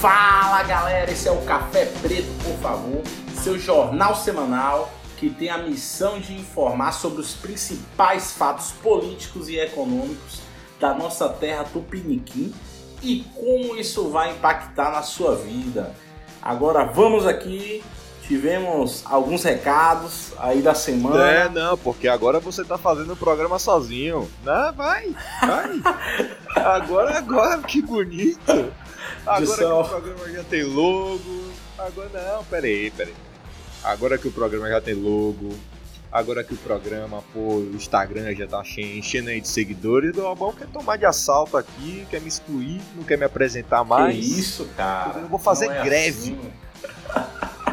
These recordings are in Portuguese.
Fala galera, esse é o Café Preto, por favor, seu jornal semanal que tem a missão de informar sobre os principais fatos políticos e econômicos da nossa terra tupiniquim e como isso vai impactar na sua vida. Agora vamos aqui, tivemos alguns recados aí da semana. Porque agora você tá fazendo o programa sozinho. Vai. Agora, que bonito. Agora que o programa já tem logo. Peraí. Agora que o programa já tem logo. Agora que o programa, o Instagram já tá enchendo aí de seguidores. O Glaubão quer tomar de assalto aqui, quer me excluir, não quer me apresentar mais. Que isso, cara. Eu vou fazer greve. Assim.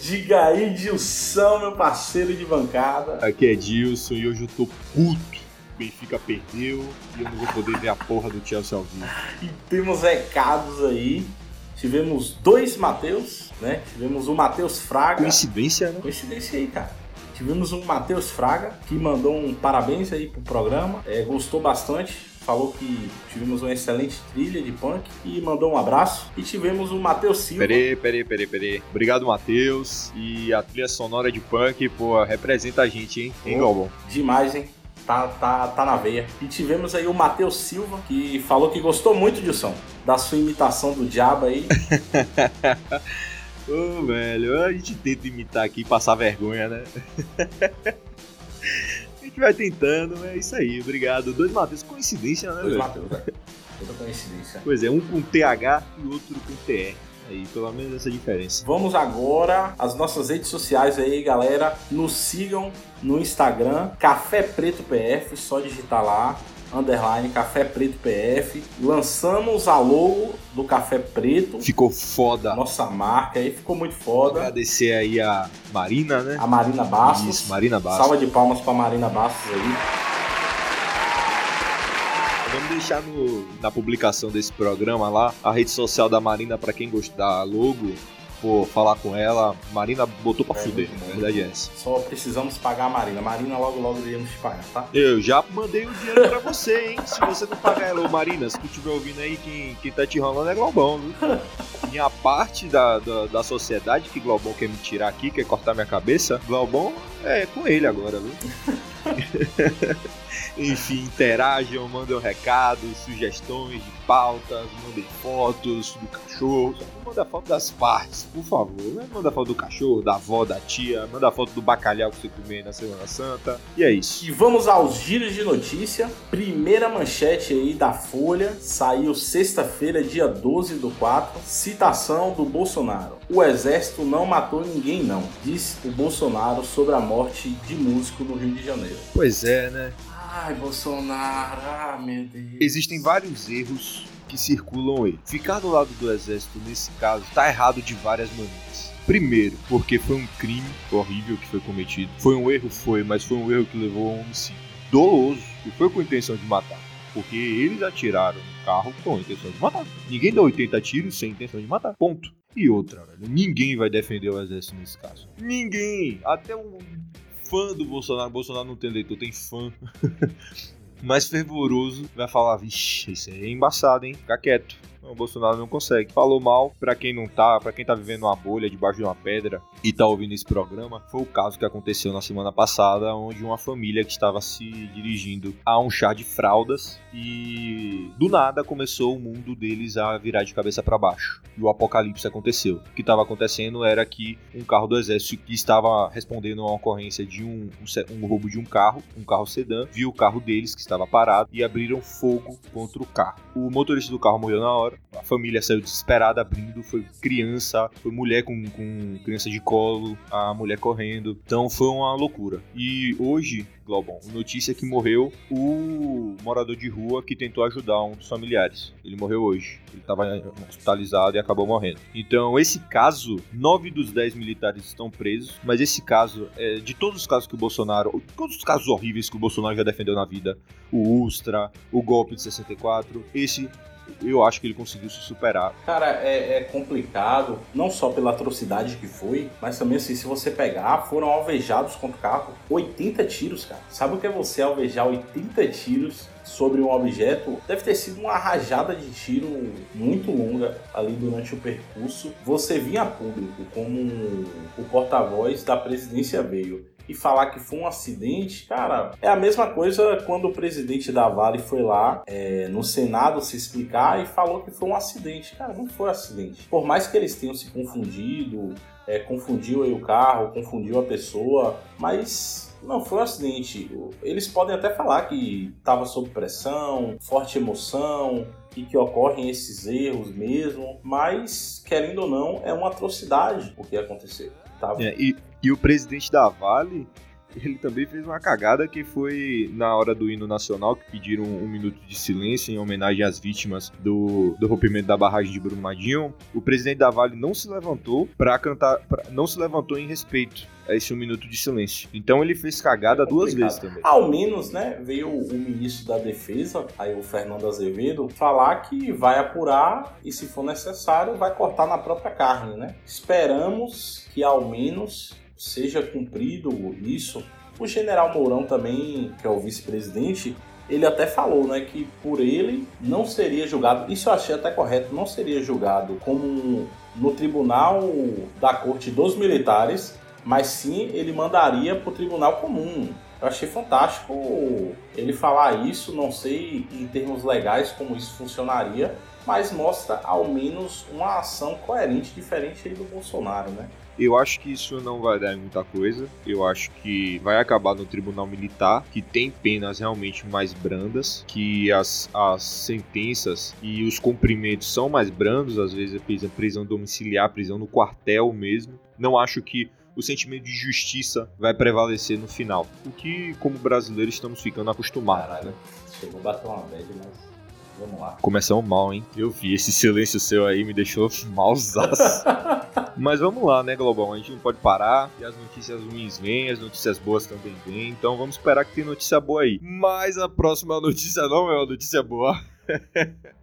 Diga aí, Dilson, meu parceiro de bancada. Aqui é Dilson e hoje eu tô puto. Benfica perdeu e eu não vou poder ver a porra do Chelsea ao vivo. E temos recados aí. Tivemos dois Matheus, né? Tivemos o Matheus Fraga. Coincidência, né? Coincidência aí, cara. Tivemos um Matheus Fraga que mandou um parabéns aí pro programa. Gostou bastante. Falou que tivemos uma excelente trilha de punk e mandou um abraço. E tivemos o Matheus Silva. Peraí. Obrigado, Matheus. E a trilha sonora de punk, pô, representa a gente, hein? Hein, Glaubão? Demais, hein? Tá na veia. E tivemos aí o Matheus Silva, que falou que gostou muito, Dilson, da sua imitação do diabo aí. Ô, velho, a gente tenta imitar aqui e passar vergonha, né? A gente vai tentando, é isso aí, obrigado. Dois Matheus, coincidência, né? Dois Matheus, velho. Outra coincidência. Pois é, um com TH e outro com TR. Aí, pelo menos essa diferença. Vamos agora às nossas redes sociais aí, galera. Nos sigam no Instagram, Café Preto PF, só digitar lá, _ Café Preto PF. Lançamos a logo do Café Preto. Ficou foda. Nossa marca aí, ficou muito foda. Agradecer aí a Marina, né? A Marina Bastos. Isso, Marina Bastos. Salva de palmas pra Marina Bastos aí. Vamos deixar na publicação desse programa lá a rede social da Marina pra quem gostar logo, pô, falar com ela. Marina botou pra fuder, na verdade é essa. Só precisamos pagar a Marina. Marina, logo iremos te pagar, tá? Eu já mandei o dinheiro pra você, hein? Se você não pagar ela, ô Marina, se tu estiver ouvindo aí, quem tá te enrolando é Glaubão, viu? Minha parte da sociedade que Glaubão quer me tirar aqui, quer cortar minha cabeça, Glaubão é com ele agora, viu? Enfim, interajam, mandem recados, sugestões de pautas, mandem fotos do cachorro. Só não manda foto das partes, por favor. Não manda foto do cachorro, da avó, da tia. Manda foto do bacalhau que você comer na Semana Santa. E é isso. E vamos aos giros de notícia. Primeira manchete aí da Folha. Saiu sexta-feira, dia 12/4. Citação do Bolsonaro. O exército não matou ninguém não, diz o Bolsonaro sobre a morte de músico no Rio de Janeiro. Pois é, né? Ai, Bolsonaro, meu Deus. Existem vários erros que circulam aí. Ficar do lado do exército, nesse caso, tá errado de várias maneiras. Primeiro, porque foi um crime horrível que foi cometido. Foi um erro, mas foi um erro que levou a um homicídio doloso, que foi com a intenção de matar. Porque eles atiraram no carro com a intenção de matar. Ninguém dá 80 tiros sem intenção de matar, ponto. E outra, velho, ninguém vai defender o exército nesse caso. Ninguém, até um fã do Bolsonaro. Bolsonaro não tem leitor, tem fã mais fervoroso. Vai falar, vixe, isso aí é embaçado, hein? Fica quieto. O Bolsonaro não consegue. Falou mal pra quem não tá, pra quem tá vivendo uma bolha debaixo de uma pedra e tá ouvindo esse programa. Foi o caso que aconteceu na semana passada, onde uma família que estava se dirigindo a um chá de fraldas e do nada começou o mundo deles a virar de cabeça pra baixo. E o apocalipse aconteceu. O que estava acontecendo era que um carro do exército que estava respondendo a uma ocorrência de um roubo de um carro sedã, viu o carro deles que estava parado e abriram fogo contra o carro. O motorista do carro morreu na hora. A família saiu desesperada abrindo, foi criança, foi mulher com criança de colo, a mulher correndo. Então foi uma loucura. E hoje, Glaubão, notícia que morreu o morador de rua que tentou ajudar um dos familiares. Ele morreu hoje. Ele estava hospitalizado e acabou morrendo. Então esse caso, 9 dos 10 militares estão presos, mas esse caso, de todos os casos que o Bolsonaro, todos os casos horríveis que o Bolsonaro já defendeu na vida, o Ustra, o golpe de 64, esse... eu acho que ele conseguiu se superar. Cara, é complicado, não só pela atrocidade que foi, mas também assim, se você pegar, foram alvejados contra o carro 80 tiros, cara. Sabe o que é você alvejar 80 tiros sobre um objeto? Deve ter sido uma rajada de tiro muito longa ali durante o percurso. Você vinha a público, como o porta-voz da presidência veio, e falar que foi um acidente, cara, é a mesma coisa quando o presidente da Vale foi lá no Senado se explicar e falou que foi um acidente. Cara, não foi um acidente. Por mais que eles tenham se confundido, confundiu aí o carro, confundiu a pessoa, mas não foi um acidente. Eles podem até falar que estava sob pressão, forte emoção, e que ocorrem esses erros mesmo, mas, querendo ou não, é uma atrocidade o que aconteceu. Tá? E o presidente da Vale, ele também fez uma cagada, que foi na hora do hino nacional, que pediram um minuto de silêncio em homenagem às vítimas do rompimento da barragem de Brumadinho. O presidente da Vale não se levantou para cantar, não se levantou em respeito a esse um minuto de silêncio. Então ele fez cagada duas vezes também. Ao menos, né, veio o ministro da Defesa, aí o Fernando Azevedo, falar que vai apurar e, se for necessário, vai cortar na própria carne, né? Esperamos que ao menos seja cumprido isso. O general Mourão também, que é o vice-presidente, ele até falou, né, que por ele não seria julgado, isso eu achei até correto, não seria julgado como no tribunal da corte dos militares, mas sim ele mandaria para o tribunal comum. Eu achei fantástico ele falar isso, não sei em termos legais como isso funcionaria, mas mostra ao menos uma ação coerente, diferente aí do Bolsonaro, né? Eu acho que isso não vai dar em muita coisa. Eu acho que vai acabar no tribunal militar, que tem penas realmente mais brandas, que as sentenças e os cumprimentos são mais brandos, às vezes é prisão domiciliar, prisão no quartel mesmo. Não acho que o sentimento de justiça vai prevalecer no final, o que, como brasileiros, estamos ficando acostumados. Caralho, né? Chegou a bater uma bad, mas vamos lá. Começamos mal, hein? Eu vi, esse silêncio seu aí me deixou malzaço. Mas vamos lá, né, Glaubão? A gente não pode parar. E as notícias ruins vêm, as notícias boas também vêm. Então vamos esperar que tem notícia boa aí. Mas a próxima notícia não é uma notícia boa.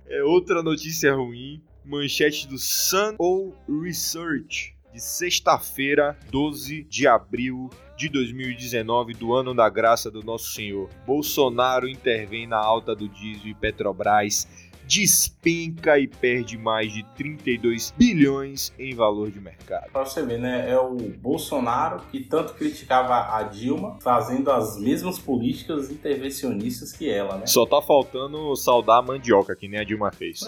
É outra notícia ruim. Manchete do Sun ou Research, de sexta-feira, 12 de abril de 2019, do ano da graça do Nosso Senhor. Bolsonaro intervém na alta do diesel e Petrobras despenca e perde mais de 32 bilhões em valor de mercado. Pra você ver, né? É o Bolsonaro que tanto criticava a Dilma, fazendo as mesmas políticas intervencionistas que ela, né? Só tá faltando saudar a mandioca, que nem a Dilma fez.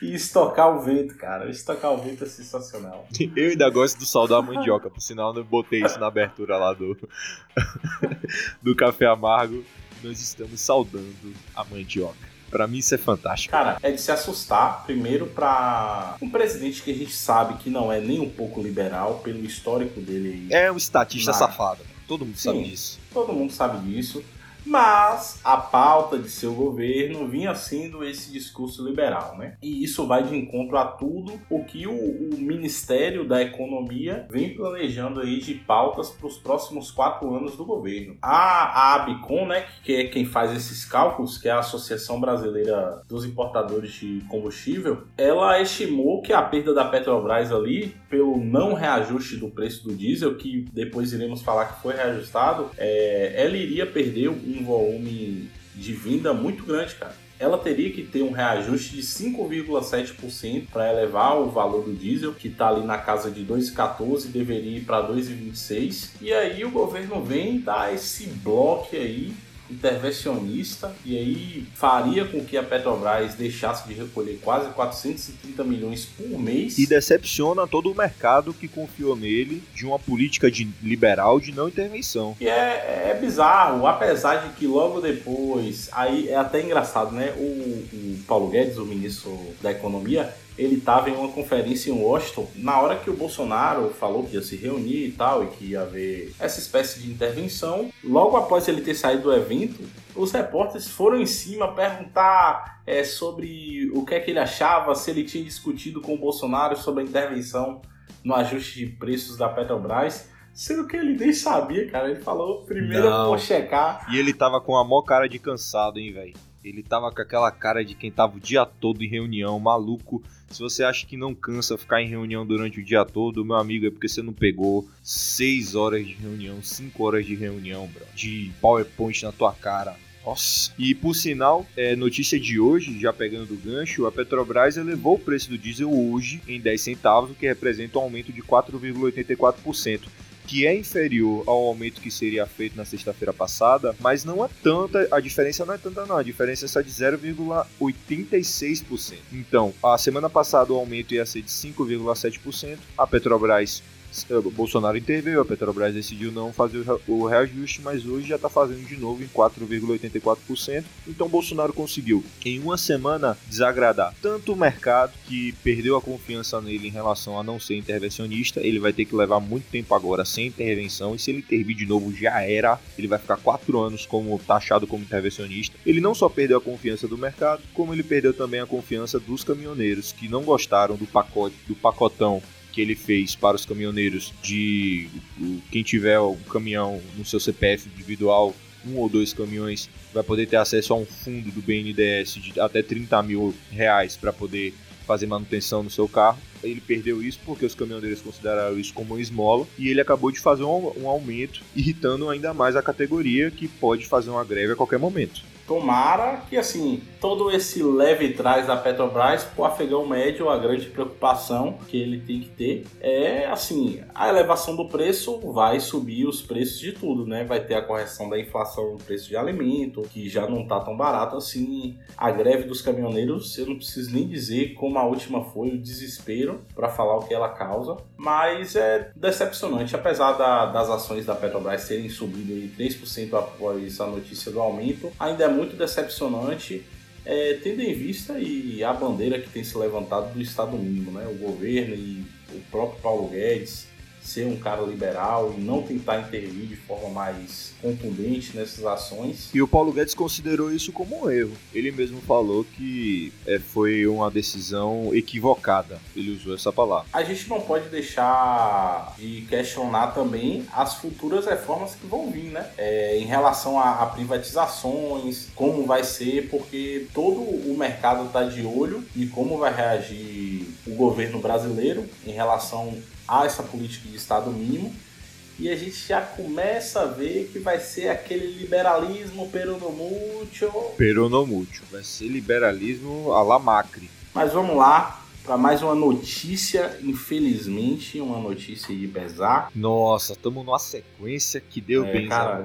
E estocar o vento, cara. Estocar o vento é sensacional. Eu ainda gosto do saudar a mandioca, por sinal eu botei isso na abertura lá do Café Amargo. Nós estamos saudando a mandioca. Pra mim isso é fantástico. Cara, é de se assustar, primeiro, pra um presidente que a gente sabe que não é nem um pouco liberal, pelo histórico dele aí. É um estatista safado, todo mundo sabe disso. Todo mundo sabe disso, mas a pauta de seu governo vinha sendo esse discurso liberal, né? E isso vai de encontro a tudo o que o Ministério da Economia vem planejando aí de pautas para os próximos 4 anos do governo. A ABICOM, né, que é quem faz esses cálculos, que é a Associação Brasileira dos Importadores de Combustível, ela estimou que a perda da Petrobras ali, pelo não reajuste do preço do diesel, que depois iremos falar que foi reajustado, ela iria perder um volume de venda muito grande, cara. Ela teria que ter um reajuste de 5,7% para elevar o valor do diesel, que está ali na casa de 2,14, deveria ir para 2,26. E aí o governo vem dar esse bloco aí intervencionista, e aí faria com que a Petrobras deixasse de recolher quase 430 milhões por mês. E decepciona todo o mercado que confiou nele de uma política liberal de não intervenção. E é bizarro, apesar de que logo depois, aí é até engraçado, né? O Paulo Guedes, o ministro da Economia, ele estava em uma conferência em Washington, na hora que o Bolsonaro falou que ia se reunir e tal, e que ia haver essa espécie de intervenção. Logo após ele ter saído do evento, os repórteres foram em cima perguntar sobre o que é que ele achava, se ele tinha discutido com o Bolsonaro sobre a intervenção no ajuste de preços da Petrobras, sendo que ele nem sabia, cara. Ele falou primeiro por checar. E ele tava com a maior cara de cansado, hein, velho? Ele tava com aquela cara de quem tava o dia todo em reunião, maluco. Se você acha que não cansa ficar em reunião durante o dia todo, meu amigo, é porque você não pegou 6 horas de reunião, 5 horas de reunião, bro, de PowerPoint na tua cara. Nossa. E por sinal, notícia de hoje, já pegando o gancho, a Petrobras elevou o preço do diesel hoje em 10 centavos, o que representa um aumento de 4,84%, que é inferior ao aumento que seria feito na sexta-feira passada, mas não é tanta, a diferença não é tanta não, a diferença é só de 0,86%. Então, a semana passada o aumento ia ser de 5,7%, a Petrobras, Bolsonaro interveio, a Petrobras decidiu não fazer o reajuste, mas hoje já está fazendo de novo em 4,84%. Então Bolsonaro conseguiu, em uma semana, desagradar tanto o mercado, que perdeu a confiança nele em relação a não ser intervencionista. Ele vai ter que levar muito tempo agora sem intervenção, e se ele intervir de novo já era, ele vai ficar 4 anos como taxado como intervencionista. Ele não só perdeu a confiança do mercado, como ele perdeu também a confiança dos caminhoneiros, que não gostaram do pacote, do pacotão que ele fez para os caminhoneiros, de quem tiver um caminhão no seu CPF individual, 1 ou 2 caminhões, vai poder ter acesso a um fundo do BNDES de até R$30 mil para poder fazer manutenção no seu carro. Ele perdeu isso porque os caminhoneiros consideraram isso como uma esmola, e ele acabou de fazer um aumento, irritando ainda mais a categoria, que pode fazer uma greve a qualquer momento. Tomara que, assim, todo esse leve trás da Petrobras, o afegão médio, a grande preocupação que ele tem que ter é, assim, a elevação do preço vai subir os preços de tudo, né? Vai ter a correção da inflação no preço de alimento, que já não tá tão barato assim. A greve dos caminhoneiros, eu não preciso nem dizer como a última foi, o desespero para falar o que ela causa. Mas é decepcionante, apesar das ações da Petrobras terem subido em 3% após a notícia do aumento, ainda é muito decepcionante, tendo em vista e a bandeira que tem se levantado do Estado mínimo, né? O governo e o próprio Paulo Guedes ser um cara liberal e não tentar intervir de forma mais contundente nessas ações. E o Paulo Guedes considerou isso como um erro. Ele mesmo falou que foi uma decisão equivocada. Ele usou essa palavra. A gente não pode deixar de questionar também as futuras reformas que vão vir, né? Em relação a privatizações, como vai ser, porque todo o mercado está de olho e como vai reagir o governo brasileiro em relação a essa política de Estado mínimo, e a gente já começa a ver que vai ser aquele liberalismo peronomútil. Peronomútil, vai ser liberalismo à la Macri. Mas vamos lá para mais uma notícia, infelizmente, uma notícia de pesar. Nossa, estamos numa sequência que deu bem. Cara,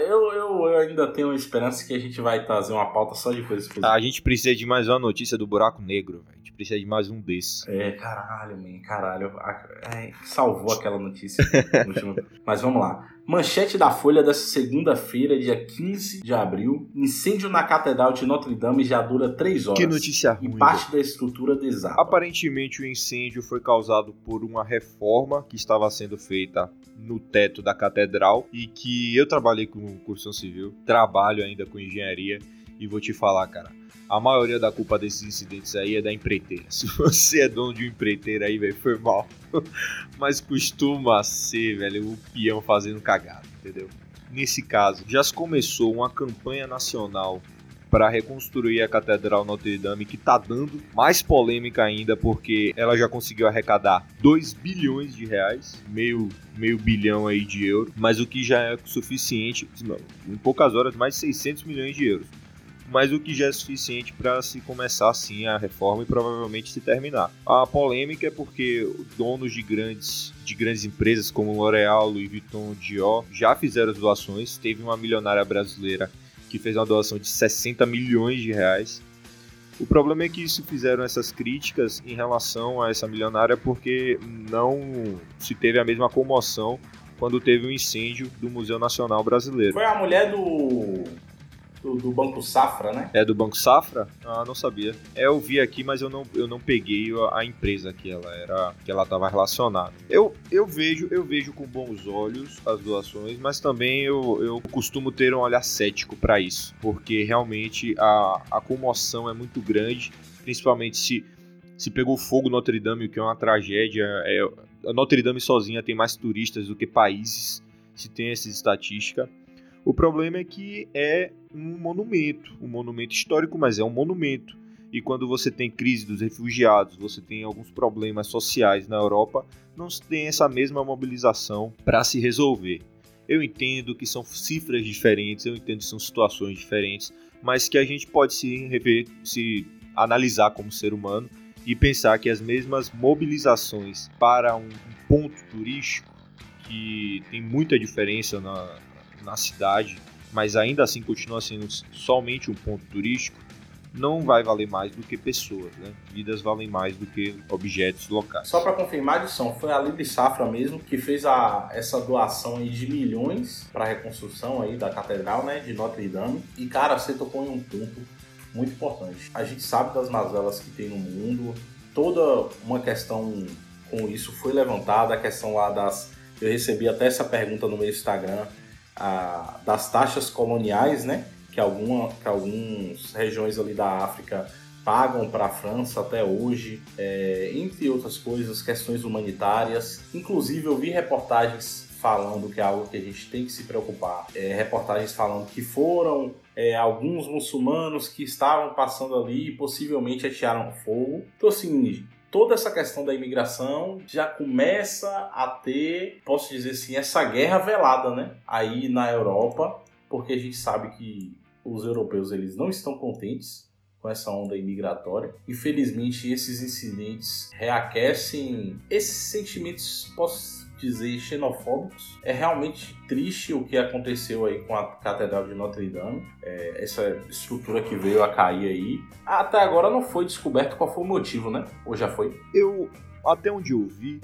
eu ainda tenho a esperança que a gente vai trazer uma pauta só de coisas positivas. A gente precisa de mais uma notícia do buraco negro, velho. Precisa de mais um desses. Caralho. Salvou aquela notícia. Mas vamos lá. Manchete da Folha dessa segunda-feira, dia 15 de abril. Incêndio na Catedral de Notre-Dame já dura 3 horas. Que notícia ruim. E parte da estrutura desaba. Aparentemente o incêndio foi causado por uma reforma que estava sendo feita no teto da catedral, e que eu trabalhei com construção civil, trabalho ainda com engenharia, e vou te falar, cara, a maioria da culpa desses incidentes aí é da empreiteira. Se você é dono de um empreiteiro aí, velho, foi mal. Mas costuma ser, velho, o peão fazendo cagada, entendeu? Nesse caso, já se começou uma campanha nacional para reconstruir a Catedral Notre-Dame, que tá dando mais polêmica ainda, porque ela já conseguiu arrecadar 2 bilhões de reais, meio bilhão aí de euros, mas o que já é suficiente, em poucas horas, mais de 600 milhões de euros. Mas o que já é suficiente para se começar, sim, a reforma e provavelmente se terminar. A polêmica é porque donos de grandes empresas como L'Oréal, Louis Vuitton, Dior, já fizeram as doações. Teve uma milionária brasileira que fez uma doação de 60 milhões de reais. O problema é que isso fizeram essas críticas em relação a essa milionária porque não se teve a mesma comoção quando teve o incêndio do Museu Nacional Brasileiro. Foi a mulher do Banco Safra, né? É do Banco Safra? Ah, não sabia. Eu vi aqui, mas eu não peguei a empresa que ela estava relacionada. Eu vejo com bons olhos as doações, mas também eu costumo ter um olhar cético para isso, porque realmente a comoção é muito grande, principalmente se pegou fogo Notre Dame, o que é uma tragédia. A Notre Dame sozinha tem mais turistas do que países, se tem essa estatística. O problema é que é um monumento histórico, mas é um monumento. E quando você tem crise dos refugiados, você tem alguns problemas sociais na Europa, não tem essa mesma mobilização para se resolver. Eu entendo que são cifras diferentes, eu entendo que são situações diferentes, mas que a gente pode se rever, se analisar como ser humano e pensar que as mesmas mobilizações para um ponto turístico, que tem muita diferença na cidade, mas ainda assim continua sendo somente um ponto turístico, não vai valer mais do que pessoas, né? Vidas valem mais do que objetos locais. Só para confirmar, Dilson, foi a Libre Safra mesmo que fez essa doação aí de milhões para a reconstrução aí da catedral, né, de Notre-Dame. E, cara, você tocou em um ponto muito importante. A gente sabe das mazelas que tem no mundo. Toda uma questão com isso foi levantada, a questão lá das... Eu recebi até essa pergunta no meu Instagram, das taxas coloniais, né? Que algumas regiões ali da África pagam para a França até hoje, entre outras coisas, questões humanitárias. Inclusive, eu vi reportagens falando que é algo que a gente tem que se preocupar. Reportagens falando que foram alguns muçulmanos que estavam passando ali e possivelmente atiraram fogo. Então, assim, toda essa questão da imigração já começa a ter, posso dizer assim, essa guerra velada, né? Aí na Europa, porque a gente sabe que os europeus eles não estão contentes com essa onda imigratória. Infelizmente, esses incidentes reaquecem esses sentimentos, posso dizer, xenofóbicos. É realmente triste o que aconteceu aí com a Catedral de Notre-Dame, essa estrutura que veio a cair aí. Até agora não foi descoberto qual foi o motivo, né? Ou já foi? Até onde eu vi,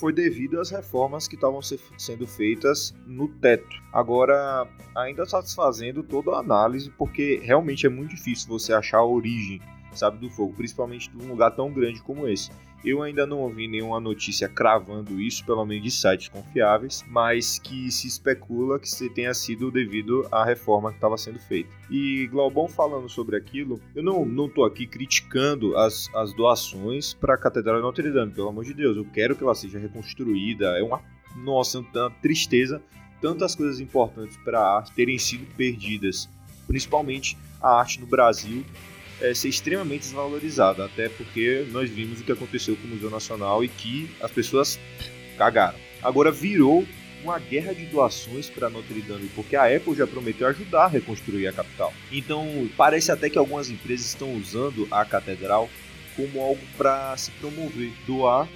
foi devido às reformas que estavam sendo feitas no teto. Agora, ainda satisfazendo toda a análise, porque realmente é muito difícil você achar a origem, sabe, do fogo, principalmente num lugar tão grande como esse. Eu ainda não ouvi nenhuma notícia cravando isso, pelo menos de sites confiáveis, mas que se especula que tenha sido devido à reforma que estava sendo feita. E Glaubão falando sobre aquilo, eu não estou aqui criticando as doações para a Catedral de Notre Dame, pelo amor de Deus, eu quero que ela seja reconstruída, é uma tristeza, tantas coisas importantes para a arte terem sido perdidas, principalmente a arte no Brasil, ser extremamente desvalorizada, até porque nós vimos o que aconteceu com o Museu Nacional e que as pessoas cagaram. Agora virou uma guerra de doações para Notre Dame, porque a Apple já prometeu ajudar a reconstruir a capital. Então parece até que algumas empresas estão usando a catedral como algo para se promover, doar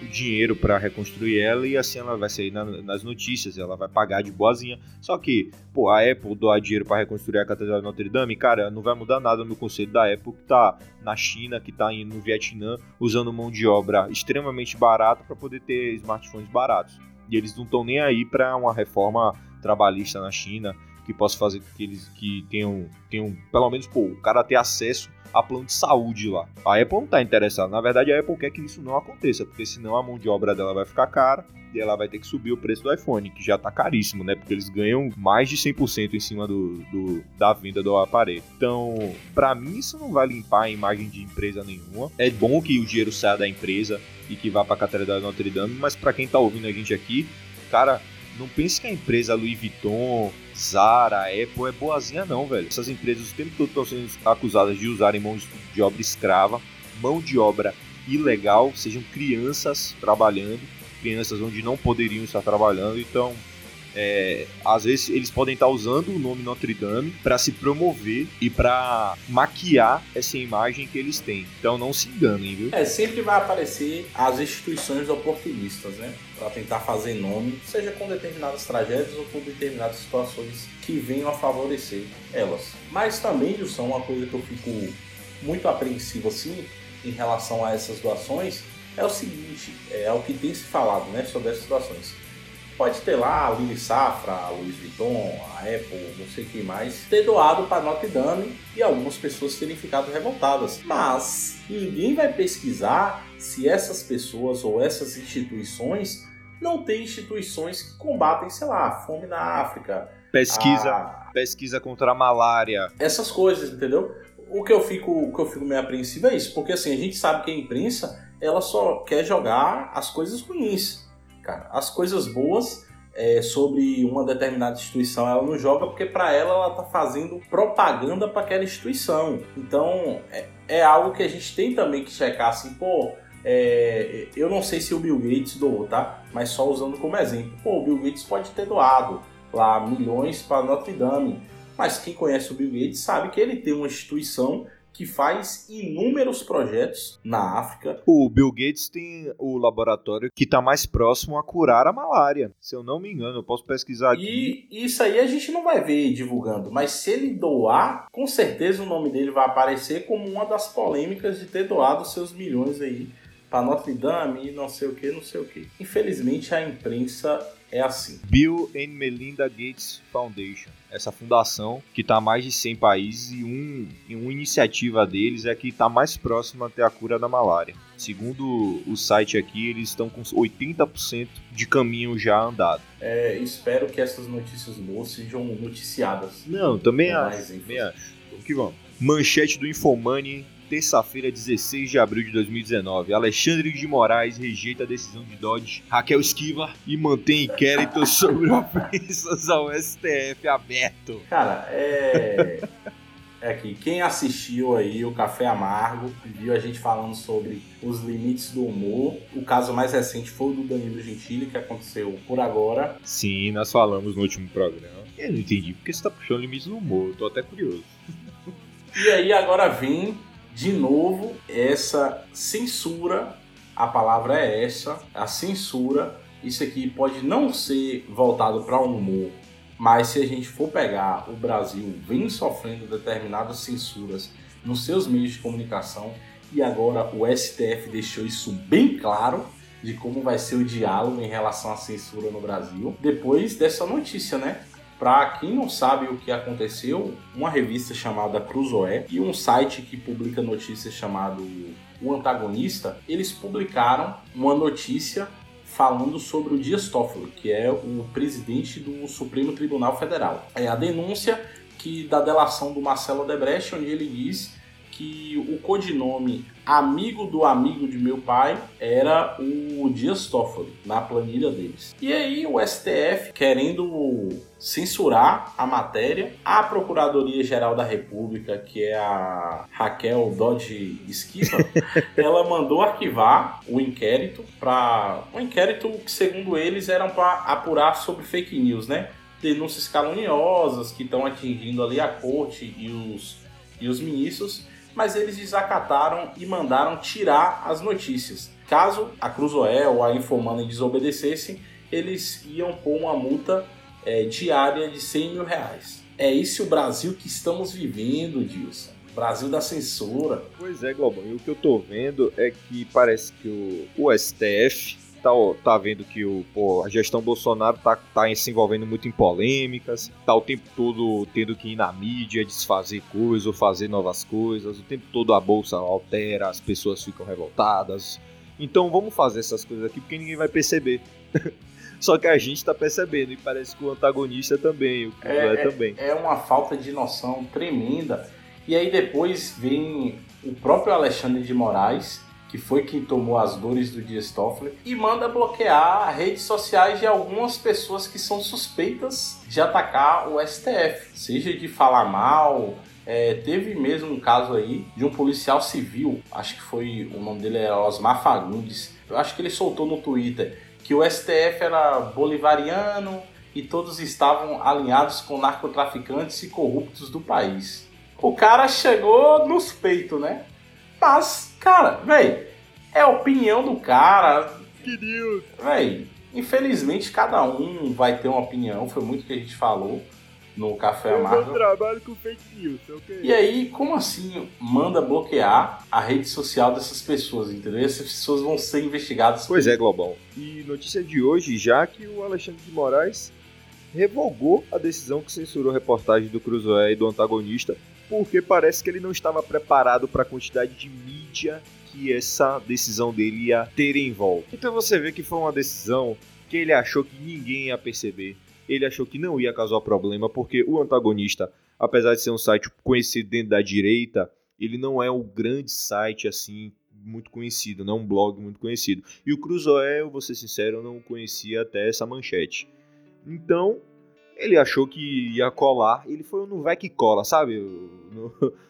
o dinheiro para reconstruir ela e assim ela vai sair nas notícias, ela vai pagar de boazinha. Só que, a Apple doar dinheiro para reconstruir a Catedral de Notre Dame, cara, não vai mudar nada no conceito da Apple que tá na China, que tá no Vietnã, usando mão de obra extremamente barata para poder ter smartphones baratos. E eles não estão nem aí para uma reforma trabalhista na China que possa fazer com que eles que tenham pelo menos, o cara ter acesso a plano de saúde lá. A Apple não está interessada. Na verdade, a Apple quer que isso não aconteça, porque senão a mão de obra dela vai ficar cara e ela vai ter que subir o preço do iPhone, que já está caríssimo, né? Porque eles ganham mais de 100% em cima da venda do aparelho. Então, para mim, isso não vai limpar a imagem de empresa nenhuma. É bom que o dinheiro saia da empresa e que vá para a Catedral de Notre Dame, mas para quem está ouvindo a gente aqui, cara, não pense que a empresa Louis Vuitton, Zara, Apple é boazinha não, velho. Essas empresas o tempo todo estão sendo acusadas de usarem mão de obra escrava, mão de obra ilegal, sejam crianças trabalhando, crianças onde não poderiam estar trabalhando. Então, às vezes eles podem estar usando o nome Notre Dame para se promover e para maquiar essa imagem que eles têm. Então não se enganem, viu? Sempre vai aparecer as instituições oportunistas, né? Para tentar fazer nome, seja com determinadas tragédias ou com determinadas situações que venham a favorecer elas. Mas também, Dilson, uma coisa que eu fico muito apreensivo assim em relação a essas doações é o seguinte, é o que tem se falado, né, sobre essas doações. Pode ter lá a Libre Safra, a Louis Vuitton, a Apple, não sei quem mais, ter doado para Notre Dame e algumas pessoas terem ficado revoltadas. Mas ninguém vai pesquisar se essas pessoas ou essas instituições não têm instituições que combatem, sei lá, a fome na África. Pesquisa contra a malária. Essas coisas, entendeu? O que eu fico meio apreensivo é isso, porque assim, a gente sabe que a imprensa ela só quer jogar as coisas ruins. As coisas boas, sobre uma determinada instituição, ela não joga porque para ela ela está fazendo propaganda para aquela instituição. Então é algo que a gente tem também que checar assim, eu não sei se o Bill Gates doou, tá? Mas só usando como exemplo, o Bill Gates pode ter doado lá milhões para Notre-Dame, mas quem conhece o Bill Gates sabe que ele tem uma instituição que faz inúmeros projetos na África. O Bill Gates tem o laboratório que está mais próximo a curar a malária, se eu não me engano, eu posso pesquisar aqui. E isso aí a gente não vai ver divulgando, mas se ele doar, com certeza o nome dele vai aparecer como uma das polêmicas de ter doado seus milhões aí para Notre-Dame e não sei o que. Infelizmente a imprensa é assim. Bill and Melinda Gates Foundation. Essa fundação que está a mais de 100 países e uma iniciativa deles é que está mais próxima até a cura da malária. Segundo o site aqui, eles estão com 80% de caminho já andado. Espero que essas notícias boas sejam noticiadas. Não, também acho. Vamos que vamos. Manchete do InfoMoney, terça-feira, 16 de abril de 2019. Alexandre de Moraes rejeita a decisão de Dodge. Raquel esquiva e mantém inquérito sobre ofensas ao STF aberto. Cara, é aqui. Quem assistiu aí o Café Amargo, viu a gente falando sobre os limites do humor. O caso mais recente foi o do Danilo Gentili, que aconteceu por agora. Sim, nós falamos no último programa. Eu não entendi porque você tá puxando limites do humor. Eu tô até curioso. E aí agora vim de novo essa censura, a palavra é essa, a censura. Isso aqui pode não ser voltado para um humor, mas se a gente for pegar, o Brasil vem sofrendo determinadas censuras nos seus meios de comunicação e agora o STF deixou isso bem claro de como vai ser o diálogo em relação à censura no Brasil. Depois dessa notícia, né? Para quem não sabe o que aconteceu, uma revista chamada Crusoé e um site que publica notícias chamado O Antagonista, eles publicaram uma notícia falando sobre o Dias Toffoli, que é o presidente do Supremo Tribunal Federal. É a denúncia da delação do Marcelo Odebrecht, onde ele diz que o codinome amigo do amigo de meu pai era o Dias Toffoli, na planilha deles. E aí o STF, querendo censurar a matéria, a Procuradoria-Geral da República, que é a Raquel Dodge Esquiva, ela mandou arquivar o inquérito, um inquérito que, segundo eles, era para apurar sobre fake news, né? Denúncias caluniosas que estão atingindo ali a corte e os ministros, mas eles desacataram e mandaram tirar as notícias. Caso a Cruzoé ou a InfoMoney desobedecessem, eles iam pôr uma multa diária de 100 mil reais. É esse o Brasil que estamos vivendo, Dilson. Brasil da censura. Pois é, Glaubão. E o que eu tô vendo é que parece que o STF tá vendo que a gestão Bolsonaro tá se envolvendo muito em polêmicas, tá o tempo todo tendo que ir na mídia, desfazer coisas ou fazer novas coisas, o tempo todo a bolsa altera, as pessoas ficam revoltadas. Então vamos fazer essas coisas aqui porque ninguém vai perceber. Só que a gente tá percebendo e parece que o antagonista também, o Crusoé também. É uma falta de noção tremenda. E aí depois vem o próprio Alexandre de Moraes, que foi quem tomou as dores do Dias Toffoli, e manda bloquear redes sociais de algumas pessoas que são suspeitas de atacar o STF, seja de falar mal. Teve mesmo um caso aí de um policial civil, acho que foi, o nome dele era Osmar Fagundes, eu acho que ele soltou no Twitter que o STF era bolivariano e todos estavam alinhados com narcotraficantes e corruptos do país. O cara chegou nos peitos, né? Mas, cara, velho, é a opinião do cara. Velho, infelizmente cada um vai ter uma opinião, foi muito que a gente falou no Café Amargo. Eu trabalho com fake news, ok? E aí, como assim manda bloquear a rede social dessas pessoas, entendeu? Essas pessoas vão ser investigadas. Pois é, Globão. E notícia de hoje, já que o Alexandre de Moraes revogou a decisão que censurou a reportagem do Cruzoé e do Antagonista, porque parece que ele não estava preparado para a quantidade de mídia que essa decisão dele ia ter em volta. Então você vê que foi uma decisão que ele achou que ninguém ia perceber. Ele achou que não ia causar problema, porque o Antagonista, apesar de ser um site conhecido dentro da direita, ele não é um grande site assim muito conhecido, não é um blog muito conhecido. E o Cruzoé, eu vou ser sincero, eu não conhecia até essa manchete. Então, ele achou que ia colar, ele foi no vai que cola, sabe?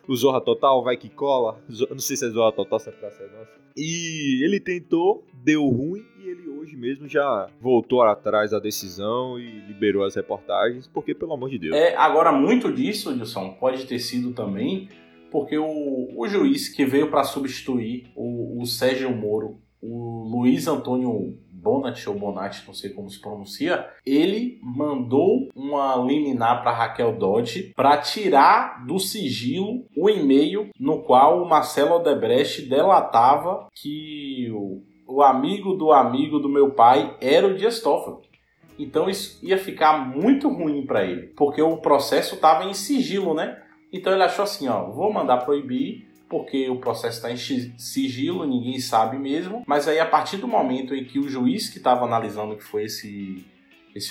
O Zorra Total, vai que cola, não sei se é Zorra Total, se é pra ser nossa. E ele tentou, deu ruim, e ele hoje mesmo já voltou atrás da decisão e liberou as reportagens, porque, pelo amor de Deus. Agora, muito disso, Dilson, pode ter sido também porque o juiz que veio para substituir o Sérgio Moro, o Luiz Antônio Bonatti ou Bonatti, não sei como se pronuncia, ele mandou uma liminar para Raquel Dodge para tirar do sigilo o e-mail no qual o Marcelo Odebrecht delatava que o amigo do meu pai era o Dias Toffoli. Então isso ia ficar muito ruim para ele, porque o processo estava em sigilo, né? Então ele achou assim, ó, vou mandar proibir, porque o processo está em sigilo, ninguém sabe mesmo. Mas aí, a partir do momento em que o juiz que estava analisando, que foi esse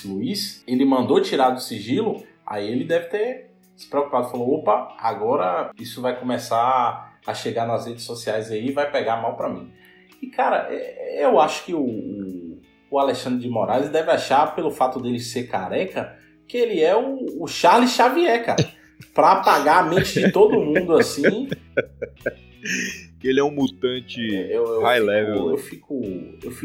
Luiz, ele mandou tirar do sigilo, aí ele deve ter se preocupado, falou, opa, agora isso vai começar a chegar nas redes sociais aí, vai pegar mal para mim. E, cara, eu acho que o Alexandre de Moraes deve achar, pelo fato dele ser careca, que ele é o Charles Xavier, cara. Pra apagar a mente de todo mundo, assim. Que ele é um mutante high level. Eu fico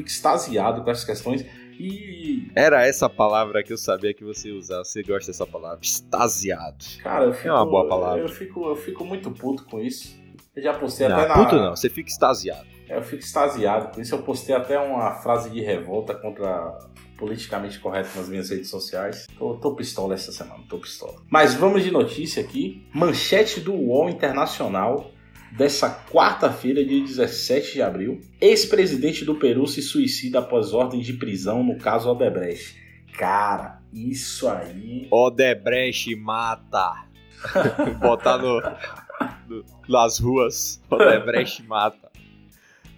extasiado com essas questões. E... era essa palavra que eu sabia que você ia usar. Você gosta dessa palavra? Extasiado. Cara, eu fico, é uma boa palavra. Eu fico muito puto com isso. Eu já postei até na... puto não, você fica extasiado. Eu fico extasiado com isso. Eu postei até uma frase de revolta contra... politicamente correto nas minhas redes sociais. Tô pistola essa semana, tô pistola. Mas vamos de notícia aqui. Manchete do UOL Internacional dessa quarta-feira, dia 17 de abril. Ex-presidente do Peru se suicida após ordem de prisão no caso Odebrecht. Cara, isso aí... Odebrecht mata. Botar nas ruas. Odebrecht mata.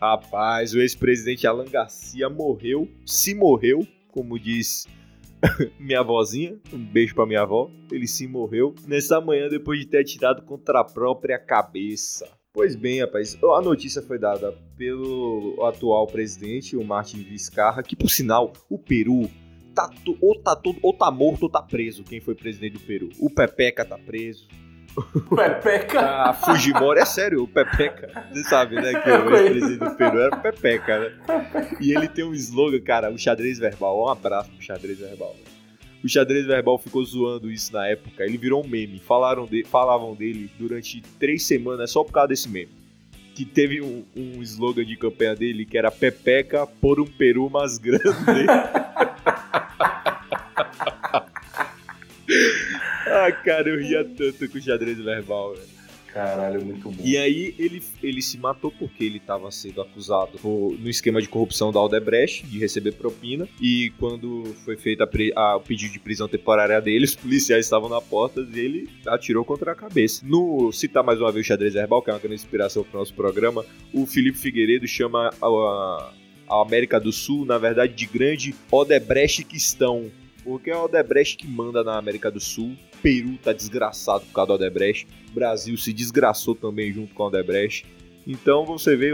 Rapaz, o ex-presidente Alan Garcia morreu, se morreu, como diz minha avózinha, um beijo pra minha avó, ele se morreu nessa manhã depois de ter atirado contra a própria cabeça. Pois bem, rapaz, a notícia foi dada pelo atual presidente, o Martin Vizcarra, que, por sinal, o Peru tá morto ou tá preso, quem foi presidente do Peru. O PPK tá preso. Pepeca? A Fujimori, é sério, o Pepeca. Você sabe, né, que o ex-presidente do Peru era o Pepeca, né? E ele tem um slogan, cara, o Xadrez Verbal. Um abraço pro Xadrez Verbal. O Xadrez Verbal ficou zoando isso na época. Ele virou um meme. Falavam dele durante 3 semanas só por causa desse meme. Que teve um slogan de campanha dele que era Pepeca por um Peru mais grande. Ah, cara, eu ria tanto com o Xadrez Verbal, velho. Caralho, muito bom. E aí ele se matou porque ele estava sendo acusado no esquema de corrupção da Odebrecht, de receber propina. E quando foi feito o pedido de prisão temporária dele, os policiais estavam na porta e ele atirou contra a cabeça. No citar mais uma vez o Xadrez Verbal, que é uma grande inspiração para o nosso programa, o Felipe Figueiredo chama a América do Sul, na verdade, de grande Odebrechtquistão. Porque é o Odebrecht que manda na América do Sul. Peru tá desgraçado por causa do Odebrecht. Brasil se desgraçou também junto com o Odebrecht. Então você vê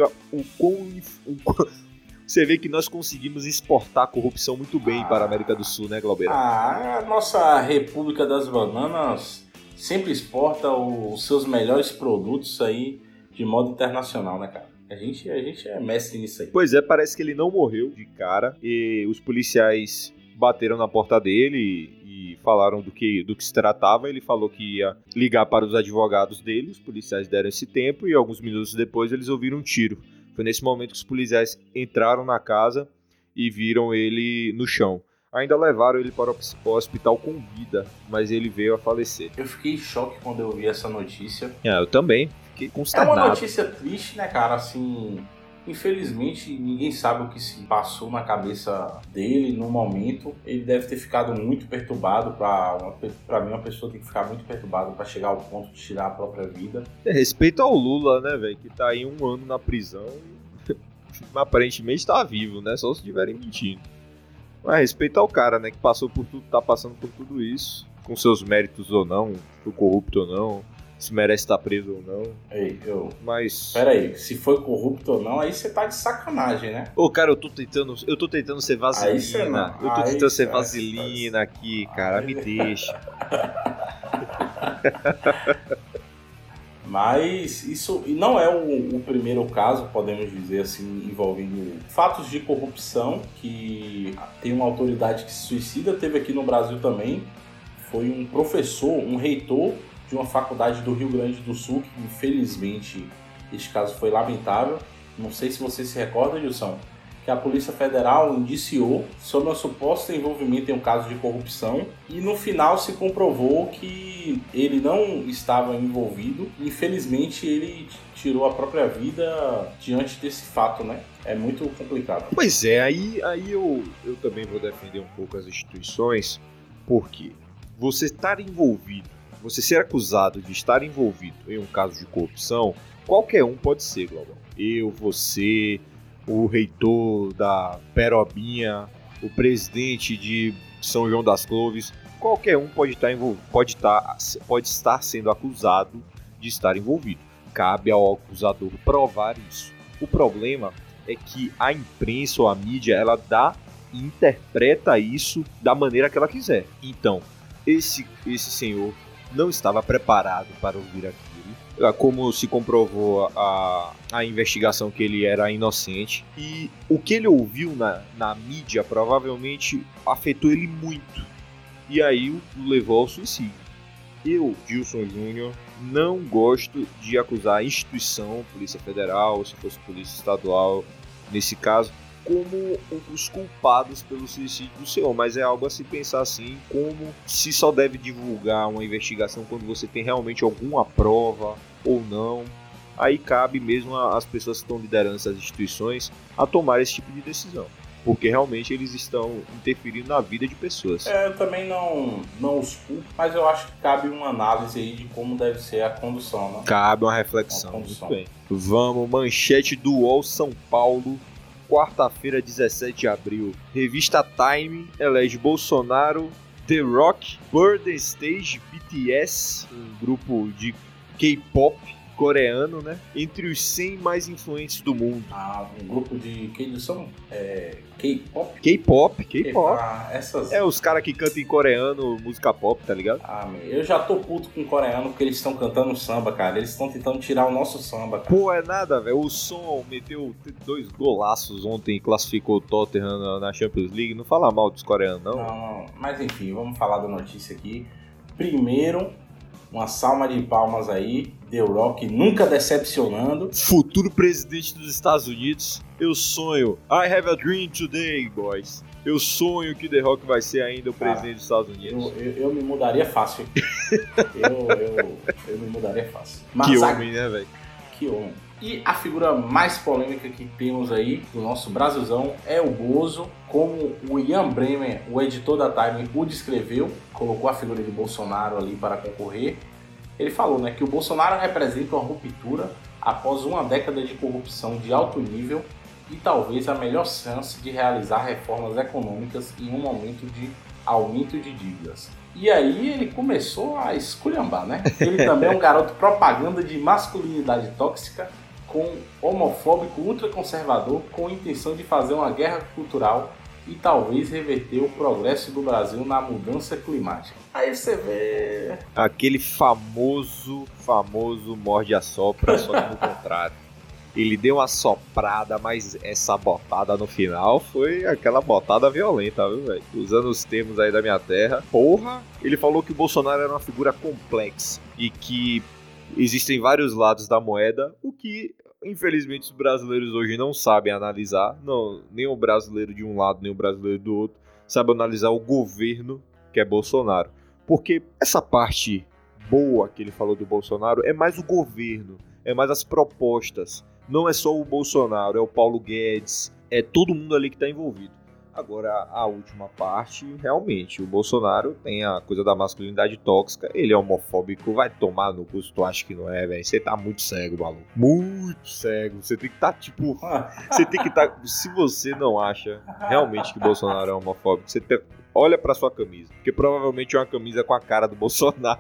você vê que nós conseguimos exportar a corrupção muito bem para a América do Sul, né, Glaubeira? A nossa República das Bananas sempre exporta os seus melhores produtos aí de modo internacional, né, cara? A gente é mestre nisso aí. Pois é, parece que ele não morreu de cara. E os policiais... bateram na porta dele e falaram do que se tratava. Ele falou que ia ligar para os advogados dele. Os policiais deram esse tempo e alguns minutos depois eles ouviram um tiro. Foi nesse momento que os policiais entraram na casa e viram ele no chão. Ainda levaram ele para o hospital com vida, mas ele veio a falecer. Eu fiquei em choque quando eu vi essa notícia. Eu também. Fiquei consternado. É uma notícia triste, né, cara? Assim... infelizmente, ninguém sabe o que se passou na cabeça dele no momento. Ele deve ter ficado muito perturbado. Pra mim, uma pessoa tem que ficar muito perturbada pra chegar ao ponto de tirar a própria vida. Respeito ao Lula, né, velho? Que tá aí 1 ano na prisão e aparentemente tá vivo, né? Só se estiverem mentindo. Mas respeito ao cara, né? Que passou por tudo, tá passando por tudo isso. Com seus méritos ou não, foi corrupto ou não. se merece estar preso ou não. Ei, mas... Peraí, se foi corrupto ou não, aí você tá de sacanagem, né? Ô, cara, eu tô tentando ser vaselina. Aqui, cara, aí me deixa. Mas isso não é o primeiro caso, podemos dizer assim, envolvendo fatos de corrupção, que tem uma autoridade que se suicida, teve aqui no Brasil também. Foi um professor, um reitor de uma faculdade do Rio Grande do Sul, que infelizmente este caso foi lamentável. Não sei se você se recorda, Dilson, que a Polícia Federal indiciou sobre o suposto envolvimento em um caso de corrupção e no final se comprovou que ele não estava envolvido. Infelizmente ele tirou a própria vida diante desse fato, né? É muito complicado. Pois é, aí eu também vou defender um pouco as instituições, porque você estar envolvido, você ser acusado de estar envolvido em um caso de corrupção, qualquer um pode ser, Glaubão. Eu, você... o reitor da Perobinha, o presidente de São João das Cloves, qualquer um pode estar sendo acusado de estar envolvido. Cabe ao acusador provar isso. O problema é que a imprensa ou a mídia, ela dá e interpreta isso da maneira que ela quiser. Então, esse senhor não estava preparado para ouvir aquilo. Como se comprovou a investigação, que ele era inocente, e o que ele ouviu na mídia provavelmente afetou ele muito e aí o levou ao suicídio. Eu, Dilson Júnior, não gosto de acusar a instituição, Polícia Federal, se fosse Polícia Estadual nesse caso, como os culpados pelo suicídio do senhor, mas é algo a se pensar assim, como se só deve divulgar uma investigação quando você tem realmente alguma prova ou não. Aí cabe mesmo às pessoas que estão liderando essas instituições a tomar esse tipo de decisão, porque realmente eles estão interferindo na vida de pessoas. Eu também não os culpo, mas eu acho que cabe uma análise aí de como deve ser a condução, né? Cabe uma reflexão. Muito bem. Vamos, manchete do UOL São Paulo, quarta-feira, 17 de abril. Revista Time elege Bolsonaro, The Rock, Burden Stage, BTS, um grupo de K-pop coreano, né? Entre os 100 mais influentes do mundo. Ah, um grupo de... que eles são? K-pop. Ah, essas... É, os caras que cantam em coreano, música pop, tá ligado? Ah, meu, eu já tô puto com o coreano porque eles estão cantando samba, cara. Eles estão tentando tirar o nosso samba, cara. Pô, é nada, velho. O Son meteu 2 golaços ontem e classificou o Tottenham na Champions League. Não fala mal dos coreanos, não. Não, mas enfim, vamos falar da notícia aqui. Primeiro, uma salva de palmas aí, The Rock nunca decepcionando. Futuro presidente dos Estados Unidos, eu sonho, I have a dream today, boys. Eu sonho que The Rock vai ser ainda o presidente dos Estados Unidos. Eu me mudaria fácil. eu me mudaria fácil. Mas que homem, né, velho? Que homem. E a figura mais polêmica que temos aí do nosso Brasilzão é o Bozo. Como o Ian Bremer, o editor da Time, o descreveu, colocou a figura de Bolsonaro ali para concorrer. Ele falou, né, que o Bolsonaro representa uma ruptura após uma década de corrupção de alto nível e talvez a melhor chance de realizar reformas econômicas em um momento de aumento de dívidas. E aí ele começou a esculhambar, né? Ele também é um garoto propaganda de masculinidade tóxica, com homofóbico ultraconservador, com a intenção de fazer uma guerra cultural e talvez reverter o progresso do Brasil na mudança climática. Aí você vê... aquele famoso morde-a-sopra, só que no contrário. Ele deu uma soprada, mas essa botada no final foi aquela botada violenta, viu, velho? Usando os termos aí da minha terra. Porra! Ele falou que o Bolsonaro era uma figura complexa e que existem vários lados da moeda, o que... infelizmente os brasileiros hoje não sabem analisar, não, nem o brasileiro de um lado, nem o brasileiro do outro, sabe analisar o governo que é Bolsonaro. Porque essa parte boa que ele falou do Bolsonaro é mais o governo, é mais as propostas, não é só o Bolsonaro, é o Paulo Guedes, é todo mundo ali que está envolvido. Agora, a última parte, realmente, o Bolsonaro tem a coisa da masculinidade tóxica, ele é homofóbico, vai tomar no cu, tu acha que não é, velho? Você tá muito cego, maluco. Muito cego. Você tem que tá, tipo... você tem que tá... se você não acha realmente que o Bolsonaro é homofóbico, você tem... olha pra sua camisa, porque provavelmente é uma camisa com a cara do Bolsonaro.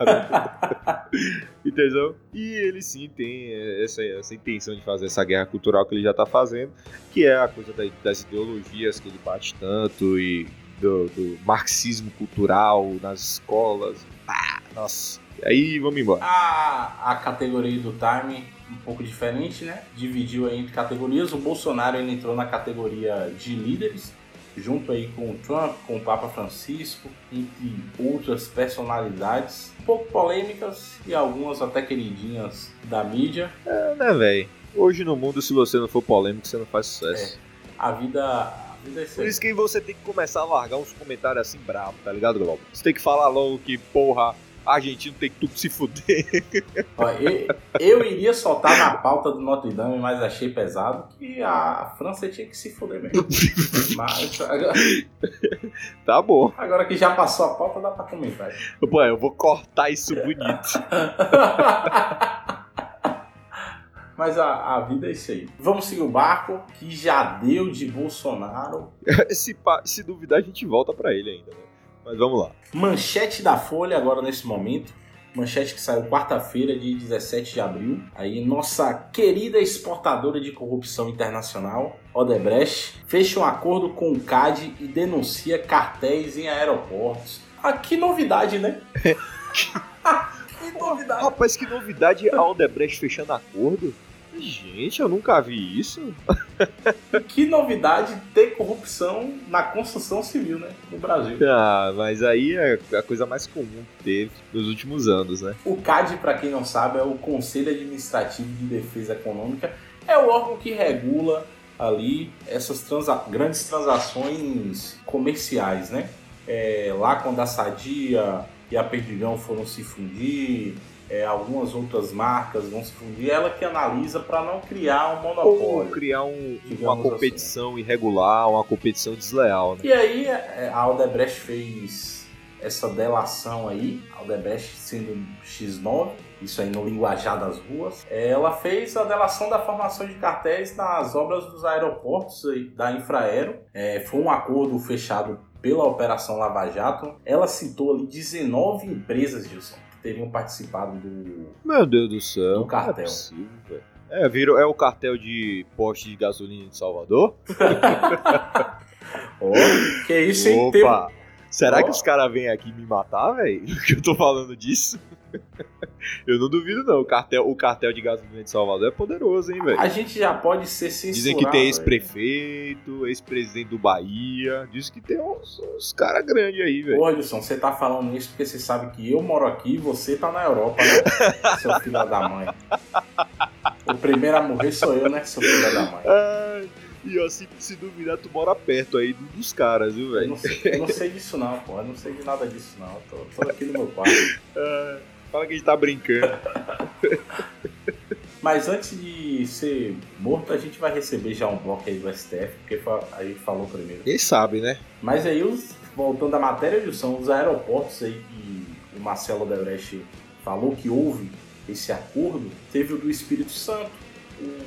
Entendeu? E ele sim tem essa intenção de fazer essa guerra cultural que ele já tá fazendo, que é a coisa das ideologias que ele bate tanto e do marxismo cultural nas escolas. Ah, nossa. Aí vamos embora. A categoria do Time, um pouco diferente, né? Dividiu aí entre categorias. O Bolsonaro, ele entrou na categoria de líderes, junto aí com o Trump, com o Papa Francisco, entre outras personalidades um pouco polêmicas e algumas até queridinhas da mídia. É, né, velho? Hoje no mundo, se você não for polêmico, você não faz sucesso. É. A vida é séria. Por isso que você tem que começar a largar uns comentários assim brabo, tá ligado, Globo? Você tem que falar logo que, porra, argentino tem tudo que se fuder. Olha, eu iria soltar na pauta do Notre-Dame, mas achei pesado que a França tinha que se fuder mesmo. Mas agora... Tá bom. Agora que já passou a pauta, dá pra comentar. Pô, eu vou cortar isso bonito. Mas a vida é isso aí. Vamos seguir o barco que já deu de Bolsonaro. Se duvidar, a gente volta pra ele ainda, né? Mas vamos lá. Manchete da Folha agora nesse momento. Manchete que saiu quarta-feira de 17 de abril. Aí nossa querida exportadora de corrupção internacional, Odebrecht, fecha um acordo com o Cade e denuncia cartéis em aeroportos. Ah, que novidade, né? Que novidade. Rapaz, que novidade a Odebrecht fechando acordo. Gente, eu nunca vi isso. Que novidade ter corrupção na construção civil, né? No Brasil. Ah, mas aí é a coisa mais comum que teve nos últimos anos, né? O CAD, pra quem não sabe, é o Conselho Administrativo de Defesa Econômica. É o órgão que regula ali essas grandes transações comerciais, né? É, lá quando a Sadia e a Perdigão foram se fundir... algumas outras marcas vão se fundir, ela que analisa para não criar um monopólio. Ou criar uma competição assim, irregular, uma competição desleal. Né? E aí a Odebrecht fez essa delação aí, a Odebrecht sendo X9, isso aí no linguajar das ruas, ela fez a delação da formação de cartéis nas obras dos aeroportos da Infraero, foi um acordo fechado pela Operação Lava Jato, ela citou ali 19 empresas, Dilson, teriam participado do... Meu Deus do céu. Do cartel. É possível, velho. É o cartel de poste de gasolina de Salvador? Oh, que isso, hein? Opa! Será que os caras vêm aqui me matar, velho? Que eu tô falando disso? Eu não duvido, não. O cartel de gasolina de Salvador é poderoso, hein, velho? A gente já pode ser censurado. Dizem que tem ex-prefeito, ex-presidente do Bahia. Dizem que tem uns caras grandes aí, velho. Ô, Wilson, você tá falando isso porque você sabe que eu moro aqui e você tá na Europa, né? Seu filho da mãe. O primeiro a morrer sou eu, né? Seu filho da mãe. Ai... E ó, se duvidar, tu mora perto aí dos caras, viu, velho? Eu não sei disso não, pô. Eu não sei de nada disso não. Eu tô aqui no meu quarto. Fala que a gente tá brincando. Mas antes de ser morto, a gente vai receber já um bloco aí do STF, porque a gente falou primeiro. Quem sabe, né? Mas aí, voltando à matéria, Dilson, os aeroportos aí que o Marcelo Odebrecht falou que houve esse acordo, teve o do Espírito Santo,